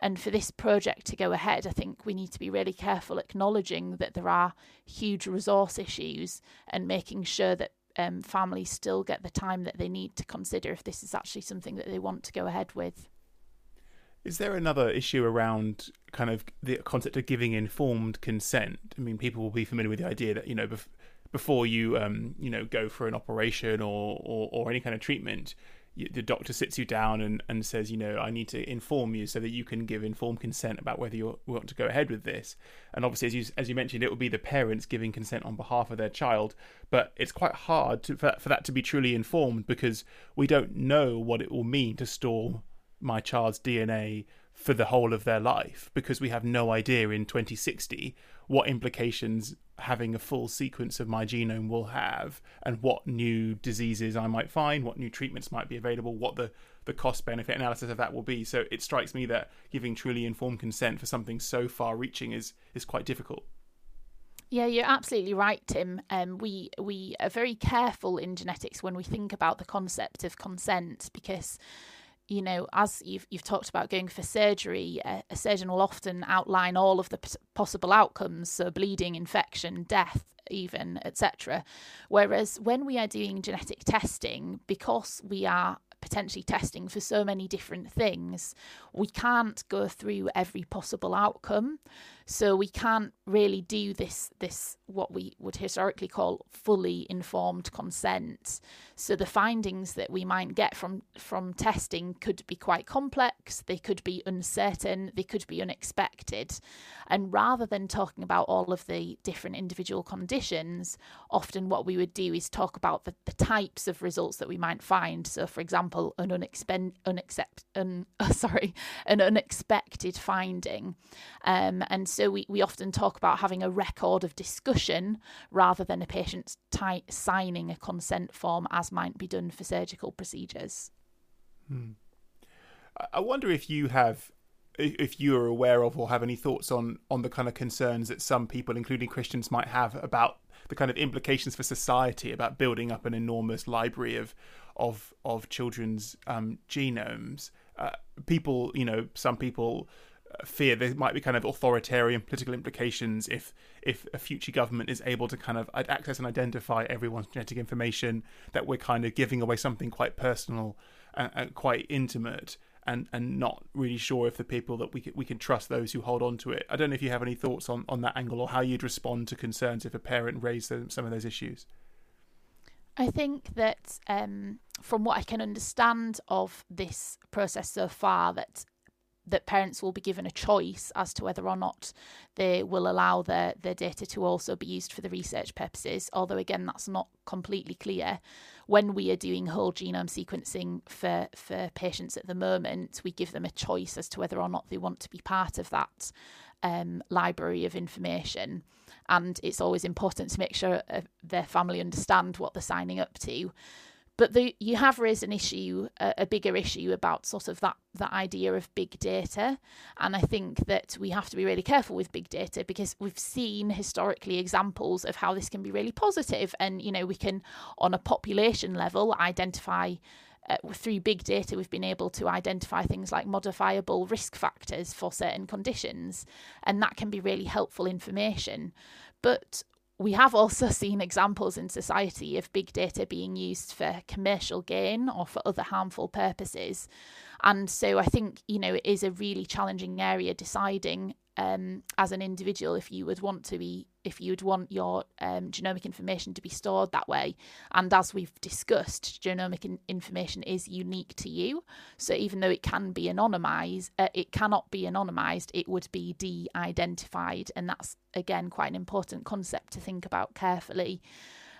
And for this project to go ahead, I think we need to be really careful acknowledging that there are huge resource issues and making sure that um, families still get the time that they need to consider if this is actually something that they want to go ahead with. Is there another issue around kind of the concept of giving informed consent? I mean, people will be familiar with the idea that, you know, bef- before you, um, you know, go for an operation or, or, or any kind of treatment, you, the doctor sits you down and, and says, you know, I need to inform you so that you can give informed consent about whether you want to go ahead with this. And obviously, as you, as you mentioned, it will be the parents giving consent on behalf of their child. But it's quite hard to, for, for that to be truly informed, because we don't know what it will mean to store my child's D N A for the whole of their life, because we have no idea in twenty sixty what implications having a full sequence of my genome will have, and what new diseases I might find, what new treatments might be available, what the, the cost benefit analysis of that will be. So it strikes me that giving truly informed consent for something so far reaching is is quite difficult. Yeah, you're absolutely right, Tim. Um, we we are very careful in genetics when we think about the concept of consent, because you know, as you've, you've talked about going for surgery, a, a surgeon will often outline all of the p- possible outcomes, so bleeding, infection, death, even, et cetera. Whereas when we are doing genetic testing, because we are potentially testing for so many different things, we can't go through every possible outcome. So we can't really do this, this what we would historically call fully informed consent. So the findings that we might get from, from testing could be quite complex, they could be uncertain, they could be unexpected. And rather than talking about all of the different individual conditions, often what we would do is talk about the, the types of results that we might find. So for example, an unexpend, unaccept, un, oh, sorry, an unexpected finding. Um, and so we, we often talk about having a record of discussion rather than a patient ty- signing a consent form, as might be done for surgical procedures. Hmm. I wonder if you have, if you are aware of or have any thoughts on, on the kind of concerns that some people, including Christians, might have about the kind of implications for society about building up an enormous library of of of children's um, genomes. Uh, people, you know, some people fear there might be kind of authoritarian political implications if if a future government is able to kind of access and identify everyone's genetic information, that we're kind of giving away something quite personal and, and quite intimate, and and not really sure if the people that we can, we can trust those who hold on to it. I don't know if you have any thoughts on, on that angle, or how you'd respond to concerns if a parent raised them, some of those issues. I think that um, from what I can understand of this process so far, that that parents will be given a choice as to whether or not they will allow their, their data to also be used for the research purposes, although again, that's not completely clear. When we are doing whole genome sequencing for, for patients at the moment, we give them a choice as to whether or not they want to be part of that um, library of information. And it's always important to make sure uh, their family understand what they're signing up to. But the, you have raised an issue, a, a bigger issue about sort of that, that idea of big data. And I think that we have to be really careful with big data, because we've seen historically examples of how this can be really positive. And, you know, we can, on a population level, identify uh, through big data, we've been able to identify things like modifiable risk factors for certain conditions. And that can be really helpful information. But we have also seen examples in society of big data being used for commercial gain or for other harmful purposes. And so I think, you know, it is a really challenging area deciding um, as an individual if you would want to be, if you would want your um, genomic information to be stored that way. And as we've discussed, genomic in- information is unique to you. So even though it can be anonymized, uh, it cannot be anonymized, it would be de-identified. And that's, again, quite an important concept to think about carefully.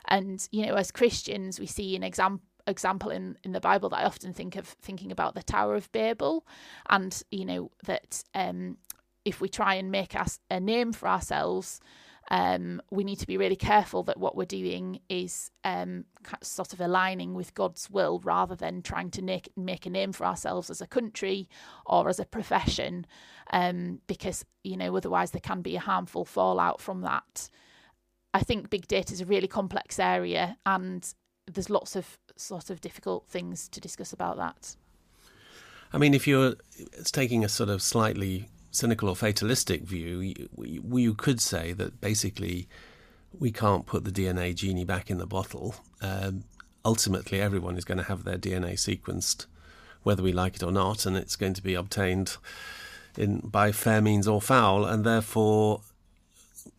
And, you know, as Christians, we see an example example in, in the Bible that I often think of, thinking about the Tower of Babel. And, you know, that um, if we try and make us a name for ourselves, Um, we need to be really careful that what we're doing is um, sort of aligning with God's will, rather than trying to make, make a name for ourselves as a country or as a profession, um, because, you know, otherwise there can be a harmful fallout from that. I think big data is a really complex area, and there's lots of sort of difficult things to discuss about that. I mean, if you're taking a sort of slightly cynical or fatalistic view, you, you could say that basically we can't put the D N A genie back in the bottle. Um, ultimately, everyone is going to have their D N A sequenced, whether we like it or not, and it's going to be obtained in by fair means or foul, and therefore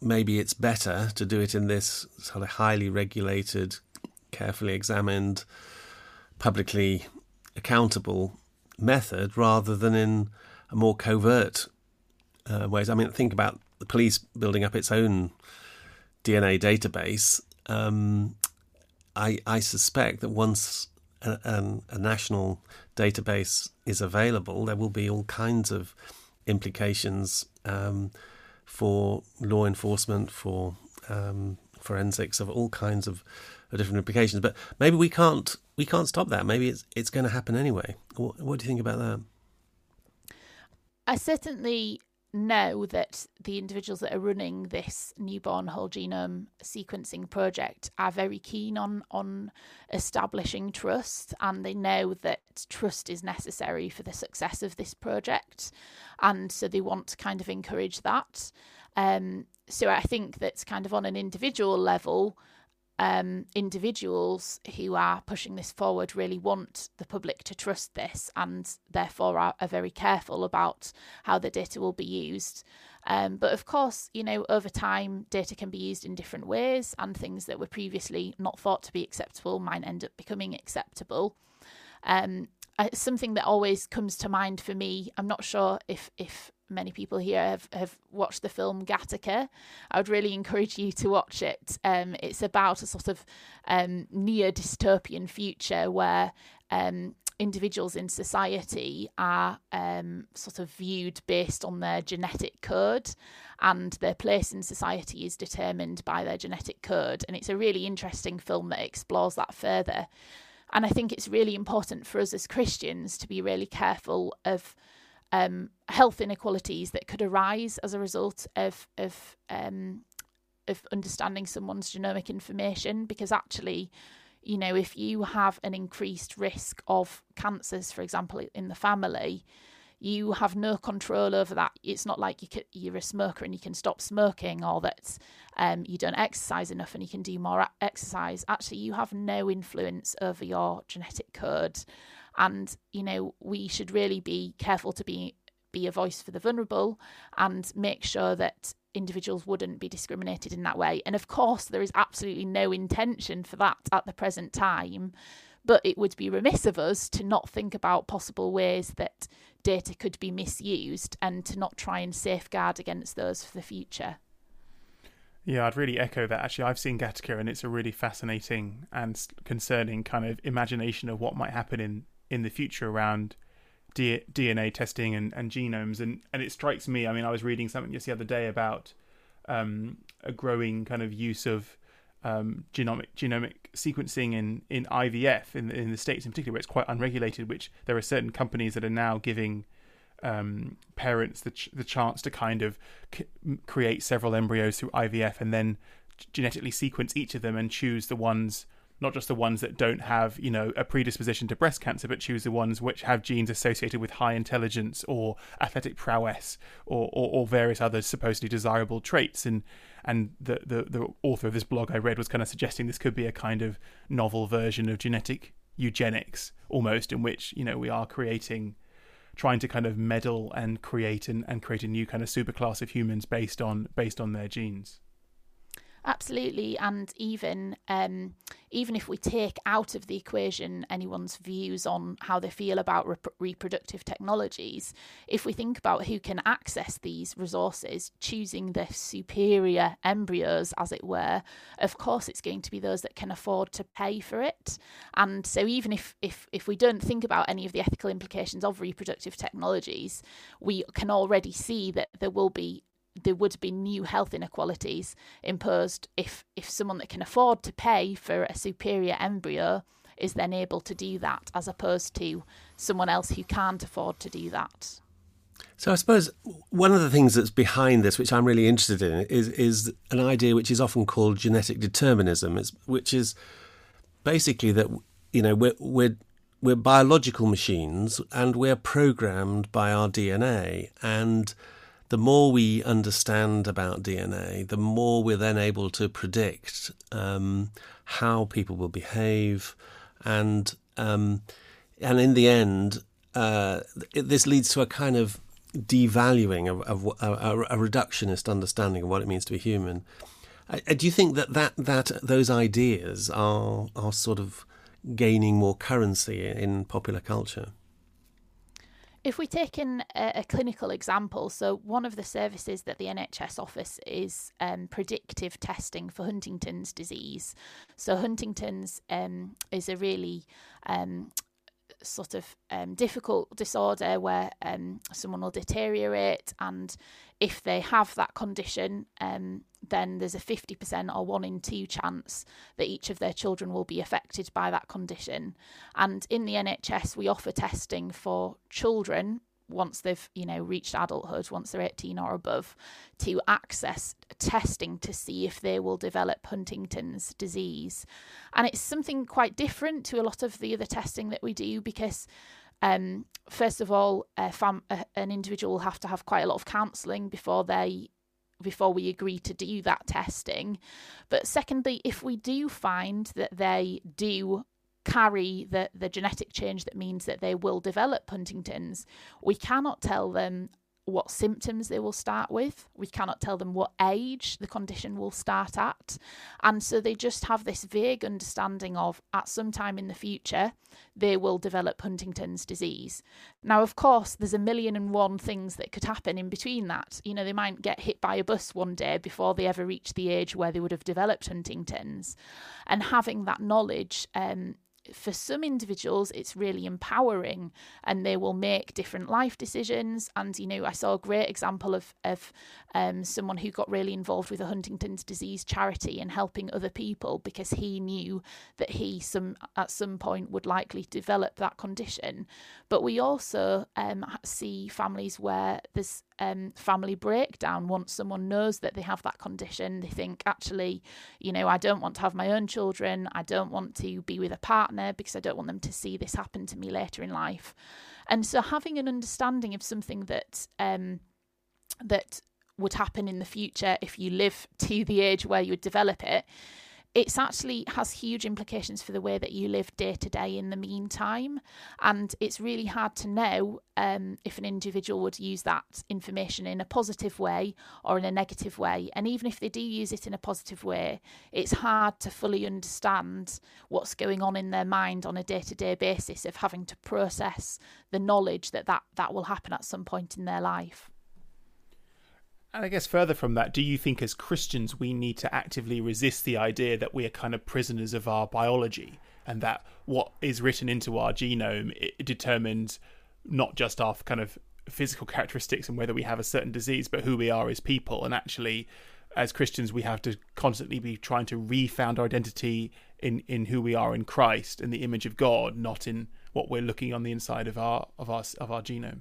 maybe it's better to do it in this sort of highly regulated, carefully examined, publicly accountable method rather than in a more covert uh, ways. I mean, think about the police building up its own D N A database. Um, I, I suspect that once a, a, a national database is available, there will be all kinds of implications um, for law enforcement, for um, forensics, of all kinds of different implications. But maybe we can't we can't stop that. Maybe it's it's going to happen anyway. What, what do you think about that? I certainly know that the individuals that are running this newborn whole genome sequencing project are very keen on, on establishing trust, and they know that trust is necessary for the success of this project, and so they want to kind of encourage that. Um, so I think that's kind of on an individual level, um, individuals who are pushing this forward really want the public to trust this, and therefore are, are very careful about how the data will be used. Um, but of course, you know, over time, data can be used in different ways, and things that were previously not thought to be acceptable might end up becoming acceptable. Um, something that always comes to mind for me, I'm not sure if, if many people here have, have watched the film Gattaca. I would really encourage you to watch it. Um, it's about a sort of um, near-dystopian future where um, individuals in society are um, sort of viewed based on their genetic code, and their place in society is determined by their genetic code. And it's a really interesting film that explores that further. And I think it's really important for us as Christians to be really careful of Um, health inequalities that could arise as a result of of um, of understanding someone's genomic information, because actually, you know, if you have an increased risk of cancers, for example, in the family, you have no control over that. It's not like you can, you're a smoker and you can stop smoking, or that um, you don't exercise enough and you can do more exercise. Actually, you have no influence over your genetic code. And, you know, we should really be careful to be be a voice for the vulnerable and make sure that individuals wouldn't be discriminated in that way. And of course, there is absolutely no intention for that at the present time, but it would be remiss of us to not think about possible ways that data could be misused and to not try and safeguard against those for the future. Yeah, I'd really echo that. Actually, I've seen Gattaca, and it's a really fascinating and concerning kind of imagination of what might happen in, in the future around D- DNA testing and, and genomes. And, and it strikes me, I mean, I was reading something just the other day about um, a growing kind of use of um, genomic genomic sequencing in, in I V F, in, in the States in particular, where it's quite unregulated, which there are certain companies that are now giving Um, parents the ch- the chance to kind of c- create several embryos through I V F and then g- genetically sequence each of them and choose the ones, not just the ones that don't have, you know, a predisposition to breast cancer, but choose the ones which have genes associated with high intelligence or athletic prowess or or, or various other supposedly desirable traits. And and the, the the author of this blog I read was kind of suggesting this could be a kind of novel version of genetic eugenics almost, in which, you know, we are creating, trying to kind of meddle and create and, and create a new kind of superclass of humans based on based on their genes. Absolutely. And even um, even if we take out of the equation anyone's views on how they feel about rep- reproductive technologies, if we think about who can access these resources, choosing the superior embryos, as it were, of course it's going to be those that can afford to pay for it. And so even if, if, if we don't think about any of the ethical implications of reproductive technologies, we can already see that there will be there would be new health inequalities imposed if, if someone that can afford to pay for a superior embryo is then able to do that, as opposed to someone else who can't afford to do that. So I suppose one of the things that's behind this, which I'm really interested in, is is an idea which is often called genetic determinism, which is basically that, you know, we're we're we're biological machines and we're programmed by our D N A. And the more we understand about D N A, the more we're then able to predict um, how people will behave, and um, and in the end, uh, this leads to a kind of devaluing of, of a, a reductionist understanding of what it means to be human. I, I, do you think that, that that those ideas are are sort of gaining more currency in popular culture? If we take in a, a clinical example, so one of the services that the N H S offers is um, predictive testing for Huntington's disease. So Huntington's um, is a really um, sort of um, difficult disorder where um, someone will deteriorate, and if they have that condition, um, then there's a fifty percent or one in two chance that each of their children will be affected by that condition. And in the N H S, we offer testing for children once they've, you know, reached adulthood, once they're eighteen or above, to access testing to see if they will develop Huntington's disease. And it's something quite different to a lot of the other testing that we do because, um, first of all, a fam- a, an individual will have to have quite a lot of counselling before they before we agree to do that testing. But secondly, if we do find that they do carry the, the genetic change that means that they will develop Huntington's, we cannot tell them what symptoms they will start with. We cannot tell them what age the condition will start at. And so they just have this vague understanding of at some time in the future, they will develop Huntington's disease. Now, of course, there's a million and one things that could happen in between that. You know, they might get hit by a bus one day before they ever reach the age where they would have developed Huntington's. And having that knowledge, um, for some individuals, it's really empowering, and they will make different life decisions. And, you know, I saw a great example of, of um, someone who got really involved with a Huntington's disease charity and helping other people because he knew that he some at some point would likely develop that condition. But we also um, see families where there's Um, family breakdown. Once someone knows that they have that condition, they think, actually, you know, I don't want to have my own children, I don't want to be with a partner because I don't want them to see this happen to me later in life. And so having an understanding of something that um, that would happen in the future if you live to the age where you would develop it, it's actually has huge implications for the way that you live day to day in the meantime. And it's really hard to know um, if an individual would use that information in a positive way or in a negative way. And even if they do use it in a positive way, it's hard to fully understand what's going on in their mind on a day to day basis of having to process the knowledge that, that that will happen at some point in their life. And I guess further from that, do you think as Christians we need to actively resist the idea that we are kind of prisoners of our biology, and that what is written into our genome it determines not just our kind of physical characteristics and whether we have a certain disease, but who we are as people? And actually, as Christians, we have to constantly be trying to refound our identity in, in who we are in Christ, in the image of God, not in what we're looking on the inside of our of our of our genome.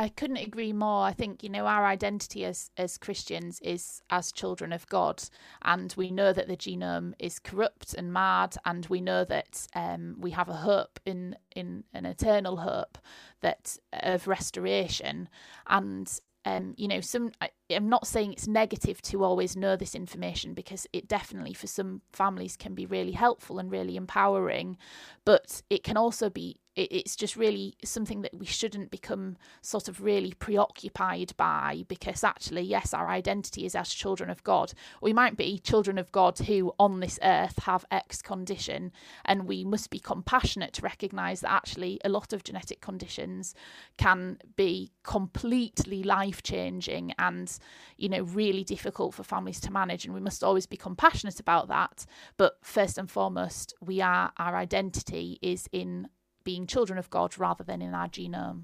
I couldn't agree more. I think, you know, our identity as, as Christians is as children of God. And we know that the genome is corrupt and marred. And we know that um, we have a hope in, in an eternal hope that of restoration. And, um, you know, some I, I'm not saying it's negative to always know this information, because it definitely for some families can be really helpful and really empowering. But it can also be it's just really something that we shouldn't become sort of really preoccupied by, because actually, yes, our identity is as children of God. We might be children of God who on this earth have X condition, and we must be compassionate to recognise that actually a lot of genetic conditions can be completely life-changing and, you know, really difficult for families to manage. And we must always be compassionate about that. But first and foremost, we are our identity is in being children of God rather than in our genome.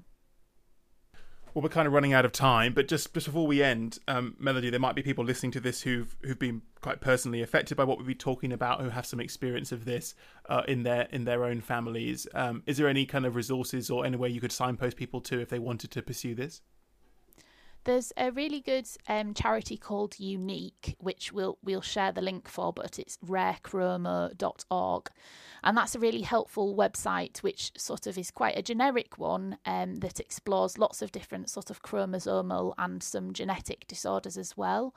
Well, we're kind of running out of time, but just, just before we end, um, Melody, there might be people listening to this who've who've been quite personally affected by what we've been talking about, who have some experience of this uh, in their in their own families. Um, is there any kind of resources or any way you could signpost people to if they wanted to pursue this? There's a really good um, charity called Unique, which we'll we'll share the link for, but it's rare chromo dot org. And that's a really helpful website, which sort of is quite a generic one um, that explores lots of different sort of chromosomal and some genetic disorders as well.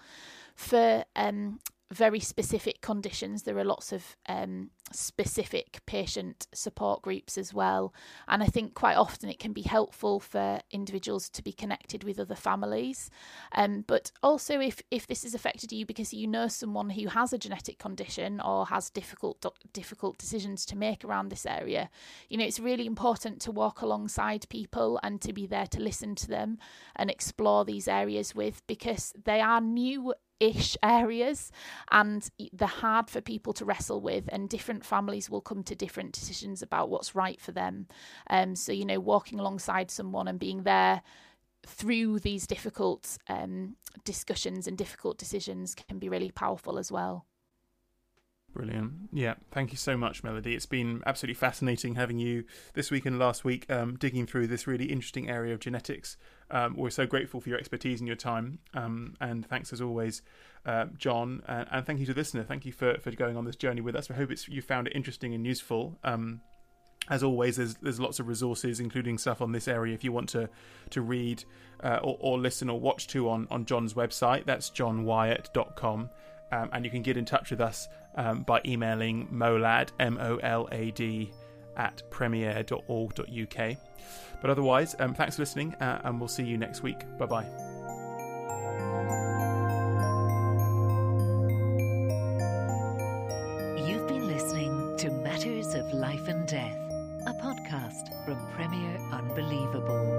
For um, very specific conditions, there are lots of um, specific patient support groups as well, and I think quite often it can be helpful for individuals to be connected with other families, um, but also if if this has affected you because you know someone who has a genetic condition or has difficult difficult decisions to make around this area, you know, it's really important to walk alongside people and to be there to listen to them and explore these areas with, because they are new ish areas and they're hard for people to wrestle with, and different families will come to different decisions about what's right for them. Um, so, you know, walking alongside someone and being there through these difficult um, discussions and difficult decisions can be really powerful as well. Brilliant. Yeah, thank you so much, Melody. It's been absolutely fascinating having you this week and last week, um, digging through this really interesting area of genetics. Um, we're so grateful for your expertise and your time, um, and thanks as always, uh, John, uh, and thank you to the listener. Thank you for, for going on this journey with us. I hope it's, you found it interesting and useful. Um, as always, there's there's lots of resources, including stuff on this area, if you want to to read uh, or, or listen or watch to on, on John's website. That's john wyatt dot com. Um, and you can get in touch with us um, by emailing molad, M O L A D, at premier dot org dot U K. But otherwise, um, thanks for listening, uh, and we'll see you next week. Bye-bye. You've been listening to Matters of Life and Death, a podcast from Premier Unbelievable.